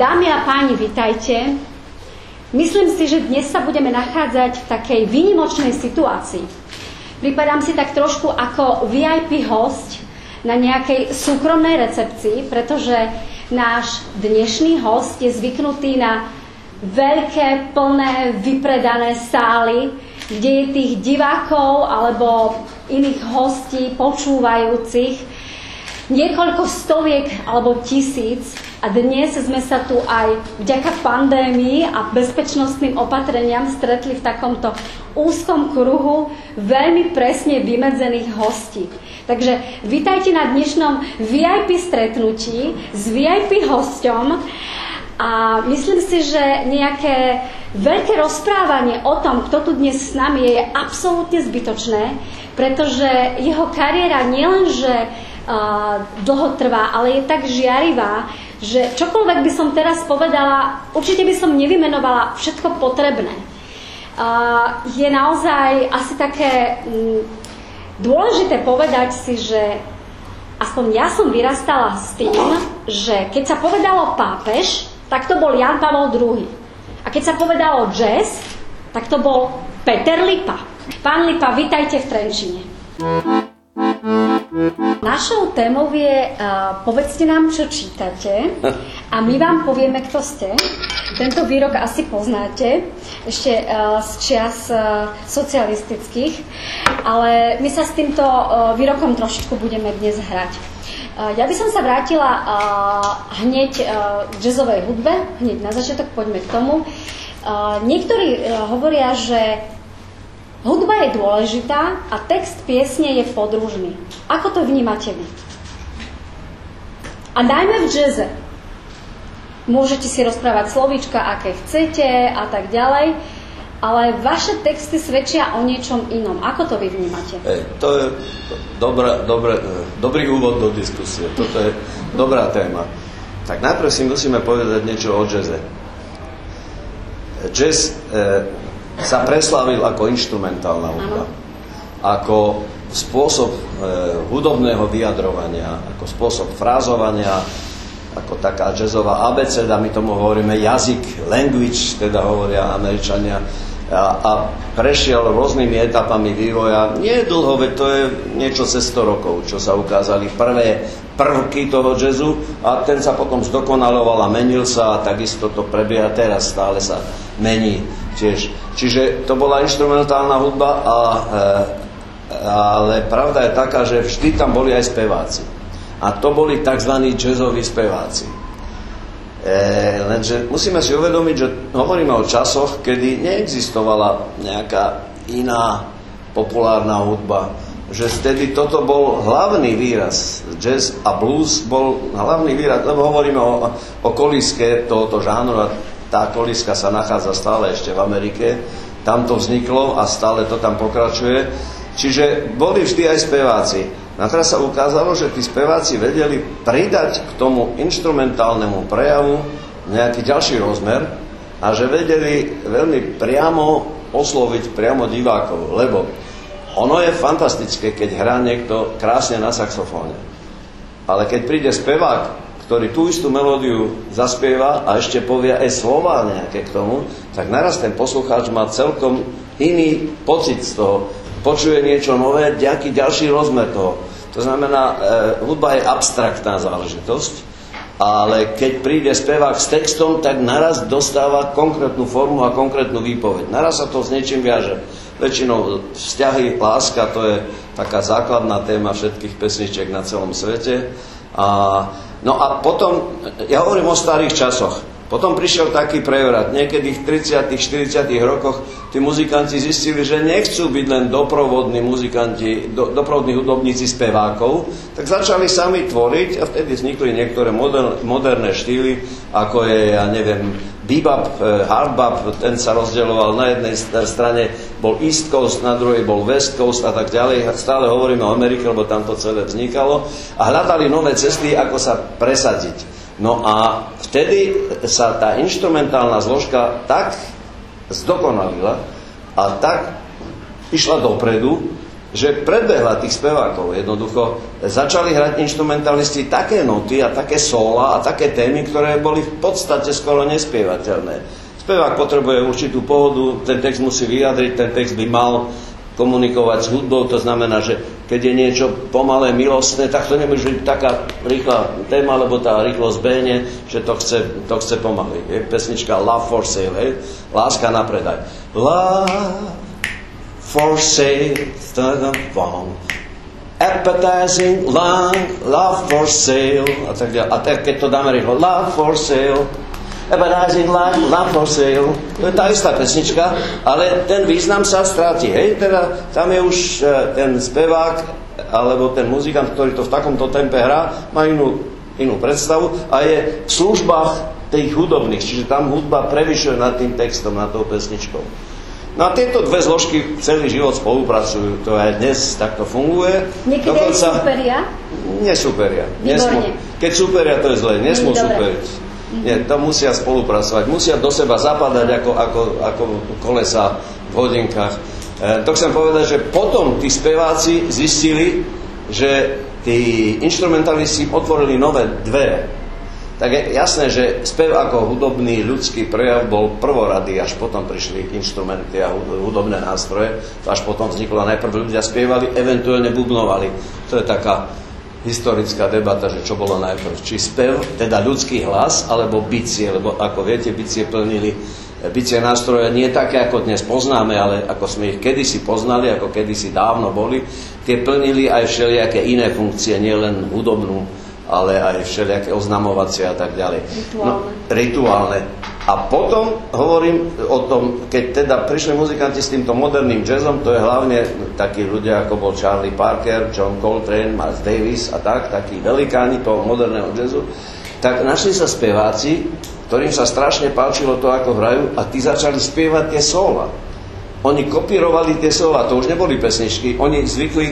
Dámy a páni, vitajte. Myslím si, že dnes sa budeme nachádzať v takej výnimočnej situácii. Pripadám si tak trošku ako VIP host na nejakej súkromnej recepcii, pretože náš dnešný host je zvyknutý na veľké, plné, vypredané sály, kde je tých divákov alebo iných hostí, počúvajúcich niekoľko stoviek alebo tisíc a dnes sme sa tu aj vďaka pandémii a bezpečnostným opatreniam stretli v takomto úzkom kruhu veľmi presne vymedzených hostí. Takže vítajte na dnešnom VIP stretnutí s VIP hosťom a myslím si, že nejaké veľké rozprávanie o tom, kto tu dnes s nami je absolútne zbytočné, pretože jeho kariéra nielenže dlho trvá, ale je tak žiarivá, že čokoľvek by som teraz povedala, určite by som nevymenovala všetko potrebné. Je naozaj asi také dôležité povedať si, že aspoň ja som vyrastala s tým, že keď sa povedalo pápež, tak to bol Ján Pavol II. A keď sa povedalo jazz, tak to bol Peter Lipa. Pán Lipa, vitajte v Trenčine. Našou témou je povedzte nám, čo čítate a my vám povieme, kto ste. Tento výrok asi poznáte ešte z čias socialistických, ale my sa s týmto výrokom trošičku budeme dnes hrať. Ja by som sa vrátila hneď k jazzovej hudbe, hneď na začiatok, poďme k tomu. Niektorí hovoria, že hudba je dôležitá a text piesne je podružný. Ako to vnímate vy? A najmä v jazze. Môžete si rozprávať slovíčka, aké chcete a tak ďalej, ale vaše texty svedčia o niečom inom. Ako to vy vnímate? To je dobrý úvod do diskusie. Toto je dobrá téma. Tak najprv si musíme povedať niečo o jazze. Jazz sa preslávil ako inštrumentálna hudba, ako spôsob hudobného vyjadrovania, ako spôsob frázovania, ako taká jazzová abeceda, my tomu hovoríme jazyk, language, teda hovoria Američania, a prešiel rôznymi etapami vývoja. Nie dlho, veď to je niečo cez 100 rokov, čo sa ukázali prvé prvky toho jazzu a ten sa potom zdokonaloval a menil sa a takisto to prebieha teraz, stále sa mení tiež. Čiže to bola inštrumentálna hudba, ale pravda je taká, že vždy tam boli aj speváci. A to boli tzv. Jazzoví speváci. Lenže musíme si uvedomiť, že hovoríme o časoch, kedy neexistovala nejaká iná populárna hudba, že vtedy toto bol hlavný výraz, jazz a blues bol hlavný výraz, lebo hovoríme o kolíske tohoto žánru a tá kolíska sa nachádza stále ešte v Amerike, tam to vzniklo a stále to tam pokračuje, čiže boli vždy aj speváci. A teraz sa ukázalo, že tí speváci vedeli pridať k tomu inštrumentálnemu prejavu nejaký ďalší rozmer a že vedeli veľmi priamo osloviť priamo divákov, lebo ono je fantastické, keď hrá niekto krásne na saxofóne. Ale keď príde spevák, ktorý tú istú melódiu zaspieva a ešte povie aj slova nejaké k tomu, tak naraz ten poslucháč má celkom iný pocit z toho. Počuje niečo nové, nejaký ďalší rozmer toho. To znamená, hudba je abstraktná záležitosť, ale keď príde spevák s textom, tak naraz dostáva konkrétnu formu a konkrétnu výpoveď. Naraz sa to s niečím viaže. Väčšinou vzťahy, láska, to je taká základná téma všetkých pesničiek na celom svete. No a potom, ja hovorím o starých časoch. Potom prišiel taký prevrat. Niekedy v 30., 40. rokoch tí muzikanti zistili, že nechcú byť len doprovodní muzikanti, doprovodní hudobníci spevákov, tak začali sami tvoriť a vtedy vznikli niektoré moderné štýly, ako je, ja neviem, bebop, hardbop, ten sa rozdeľoval, na jednej strane bol East Coast, na druhej bol West Coast a tak ďalej. Stále hovoríme o Amerike, lebo tam to celé vznikalo a hľadali nové cesty, ako sa presadiť. No a vtedy sa tá inštrumentálna zložka tak zdokonalila a tak išla dopredu, že predbehla tých spevákov. Jednoducho začali hrať instrumentalisti také noty a také sóla a také témy, ktoré boli v podstate skoro nespievateľné. Spevák potrebuje určitú pohodu, ten text musí vyjadriť, ten text by mal komunikovať s hudbou, to znamená, že keď je niečo pomalé, milostné, tak to nemôže byť taká rýchla téma, lebo tá rýchlosť behne, že to chce pomaly. Je pesnička Love for Sale, hej? Láska na predaj. Love for sale, appetizing, love for sale, a tak ďalej. A tak, keď to dáme rýchlo, love for sale, appetizing, love for sale, to je tá istá pesnička, ale ten význam sa stráti, hej, teda tam je už ten spevák, alebo ten muzikant, ktorý to v takomto tempe hrá, má inú predstavu a je v službách tých hudobných, čiže tam hudba prevyšuje nad tým textom, nad tou pesničkou. No a tieto dve zložky celý život spolupracujú. To aj dnes takto funguje. Niekedy dokonca aj súperia? Nesúperia. Keď súperia, to je zle. Nesmú súperiť. Nie, to musia spolupracovať. Musia do seba zapadať ako kolesa v hodinkách. To chcem povedať, že potom tí speváci zistili, že tí instrumentalisti otvorili nové dvere. Tak je jasné, že spev ako hudobný ľudský prejav bol prvorady, až potom prišli inštrumenty a hudobné nástroje, až potom vzniklo, najprv ľudia spievali, eventuálne bubnovali. To je taká historická debata, že čo bolo najprv, či spev, teda ľudský hlas, alebo bicie, lebo ako viete, bicie plnili, bicie nástroje nie také, ako dnes poznáme, ale ako sme ich kedysi poznali, ako kedysi dávno boli, tie plnili aj všelijaké iné funkcie, nielen hudobnú, ale aj všelijaké oznamovacie a tak ďalej. Rituálne. A potom hovorím o tom, keď teda prišli muzikanti s týmto moderným jazzom, to je hlavne takí ľudia, ako bol Charlie Parker, John Coltrane, Miles Davis a tak, takí velikáni toho moderného jazzu, tak našli sa speváci, ktorým sa strašne páčilo to, ako hrajú, a tí začali spievať tie sóla. Oni kopírovali tie sóla, to už neboli pesničky, oni zvykli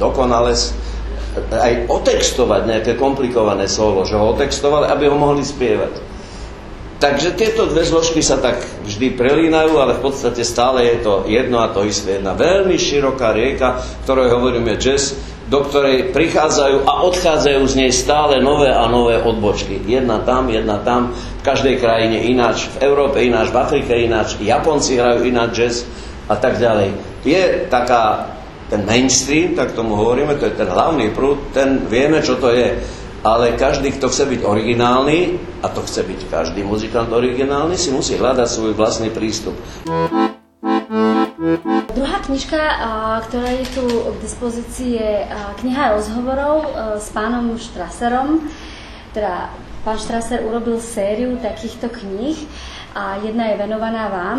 dokonale aj otextovať nejaké komplikované solo, že ho otextovali, aby ho mohli spievať. Takže tieto dve zložky sa tak vždy prelínajú, ale v podstate stále je to jedno a to isté. Jedna veľmi široká rieka, ktorej hovoríme jazz, do ktorej prichádzajú a odchádzajú z nej stále nové a nové odbočky. Jedna tam, v každej krajine ináč, v Európe ináč, v Afrike ináč, Japonci hrajú ináč jazz a tak ďalej. Je taká ten mainstream, tak tomu hovoríme, to je ten hlavný prúd, ten vieme, čo to je. Ale každý, kto chce byť originálny, a to chce byť každý muzikant originálny, si musí hľadať svoj vlastný prístup. Druhá knižka, ktorá je tu k dispozícii, je kniha rozhovorov s pánom Štrasserom. Teda pán Štrasser urobil sériu takýchto kníh a jedna je venovaná vám.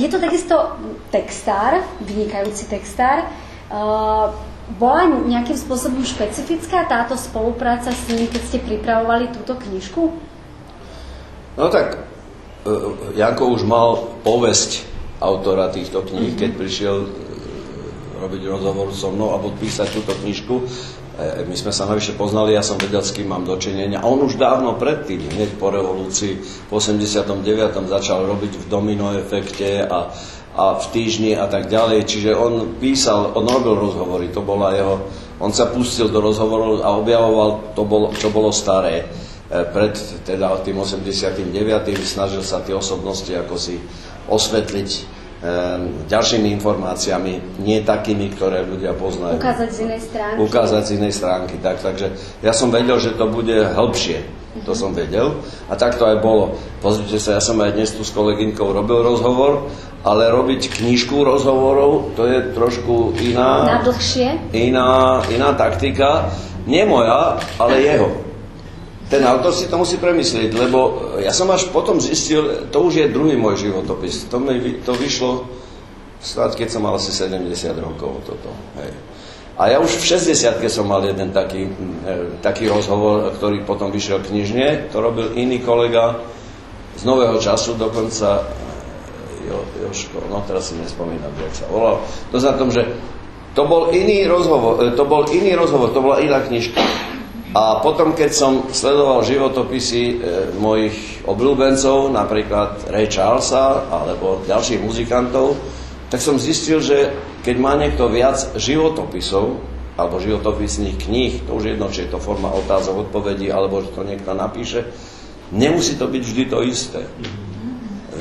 Je to takisto textár, vynikajúci textár. Bola nejakým spôsobom špecifická táto spolupráca s ním, keď ste pripravovali túto knižku? No tak, Janko už mal povesť autora týchto kníh, keď prišiel robiť rozhovor so mnou a podpísať túto knižku. My sme sa najvyššie poznali, ja som vedel, s kým mám dočinenia. A on už dávno predtým, hneď po revolúcii, v 89. začal robiť v domino efekte a v týždni a tak ďalej. Čiže on písal, on robil rozhovory, to bola jeho... On sa pustil do rozhovorov a objavoval to, čo bolo staré. Pred teda tým 89. snažil sa tie osobnosti ako si osvetliť ďalšími informáciami, nie takými, ktoré ľudia poznajú. Ukázať z inej stránky. Takže ja som vedel, že to bude hĺbšie. To som vedel. A tak to aj bolo. Pozrite sa, ja som aj dnes tu s kolegynkou robil rozhovor, ale robiť knižku rozhovorov, to je trošku iná... Nadlhšie? Iná taktika. Nie moja, ale jeho. Ten autor si to musí premyslieť, lebo ja som až potom zistil, to už je druhý môj životopis. To vyšlo snad, keď som mal asi 70 rokov toto. Hej. A ja už v 60-ke som mal jeden taký rozhovor, ktorý potom vyšiel knižne. To robil iný kolega z Nového času dokonca, Jožko, no teraz si nespomínam, jak sa volal. To znamená tom, že to bola iná knižka. A potom, keď som sledoval životopisy mojich obľúbencov, napríklad Ray Charlesa alebo ďalších muzikantov, tak som zistil, že Keď má niekto viac životopisov alebo životopisných kníh, to už jedno, či je to forma otázov, odpovedí, alebo že to niekto napíše, nemusí to byť vždy to isté.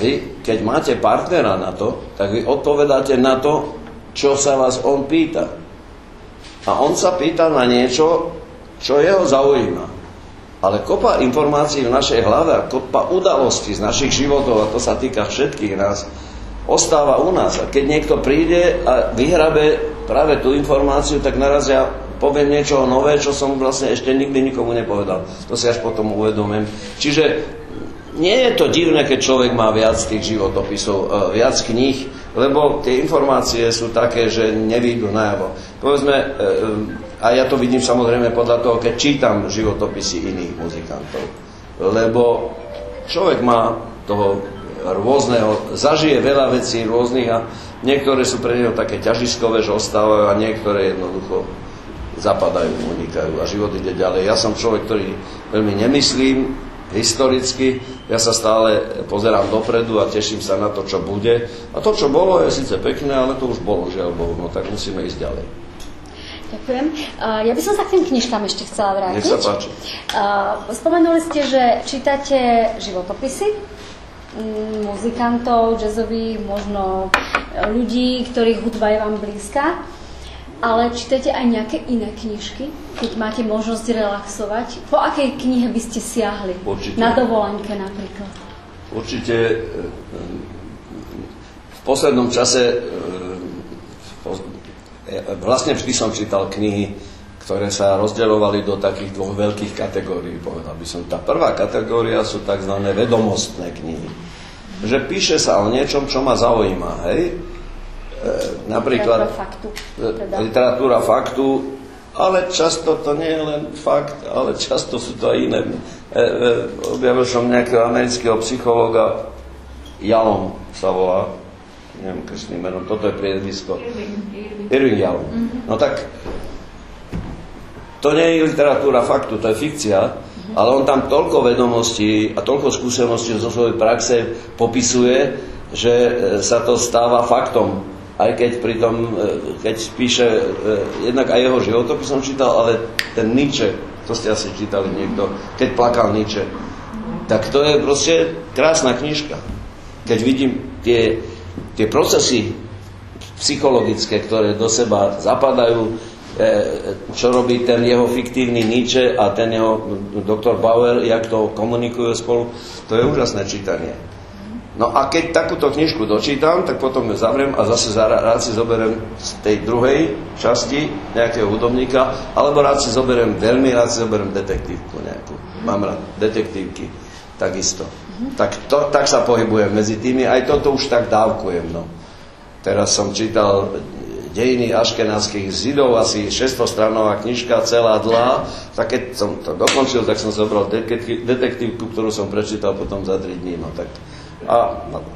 Vy, keď máte partnera na to, tak vy odpovedáte na to, čo sa vás on pýta. A on sa pýta na niečo, čo jeho zaujíma. Ale kopa informácií v našej hlave a kopa udalostí z našich životov, a to sa týka všetkých nás, ostáva u nás. A keď niekto príde a vyhrabe práve tú informáciu, tak naraz ja poviem niečo nové, čo som vlastne ešte nikdy nikomu nepovedal. To si až potom uvedomím. Čiže nie je to divné, keď človek má viac tých životopisov, viac kníh, lebo tie informácie sú také, že nevyjdú najavo. Povedzme, a ja to vidím samozrejme podľa toho, keď čítam životopisy iných muzikantov. Lebo človek má toho rôzneho, zažije veľa vecí rôznych a niektoré sú pre neho také ťažiskové, že ostávajú, a niektoré jednoducho zapadajú, unikajú a život ide ďalej. Ja som človek, ktorý veľmi nemyslím historicky, ja sa stále pozerám dopredu a teším sa na to, čo bude. A to, čo bolo, je síce pekné, ale to už bolo, žiaľ Bohu, no tak musíme ísť ďalej. Ďakujem. Ja by som sa k tým knižkám ešte chcela vrátiť. Nech sa páči. Spomenuli ste, že čítate životopisy muzikantov, jazzových, možno ľudí, ktorých hudba je vám blízka. Ale čítate aj nejaké iné knižky, keď máte možnosť relaxovať? Po akej knihe by ste siahli? Určite. Na dovolenke napríklad. Určite v poslednom čase, vlastne vždy som čítal knihy, ktoré sa rozdeľovali do takých dvoch veľkých kategórií, povedal by som. Tá prvá kategória sú tzv. Vedomostné knihy. Že píše sa o niečom, čo ma zaujíma, hej? Napríklad literatúra faktu, ale často to nie je len fakt, ale často sú to aj iné. Objavil som nejakého amerického psychológa, Yalom sa volá, neviem krstným menom, toto je priezvisko. Irving Yalom. No tak, to nie je literatúra faktu, to je fikcia, ale on tam toľko vedomostí a toľko skúseností zo svojej praxe popisuje, že sa to stáva faktom. Aj keď pritom, keď píše, jednak aj jeho životopis som čítal, ale ten Nietzsche, to ste asi čítali niekto, keď plakal Nietzsche, tak to je proste krásna knižka. Keď vidím tie procesy psychologické, ktoré do seba zapadajú, čo robí ten jeho fiktívny Nietzsche a ten jeho doktor Bauer, jak to komunikujú spolu, to je úžasné čítanie. No a keď takúto knižku dočítam, tak potom ju zavriem a zase rád si zoberiem z tej druhej časti nejakého hudobníka, alebo veľmi rád si zoberiem detektívku nejakú. Mám rád detektívky, takisto. Tak sa pohybujem medzi tými, aj toto už tak dávkujem. No. Teraz som čítal Dejiny aškenázskych Židov, asi 600-stranová knižka, celá dlhá. Tak keď som to dokončil, tak som zobral detektívku, ktorú som prečítal potom za 3 dní. No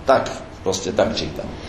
tak proste tak čítam.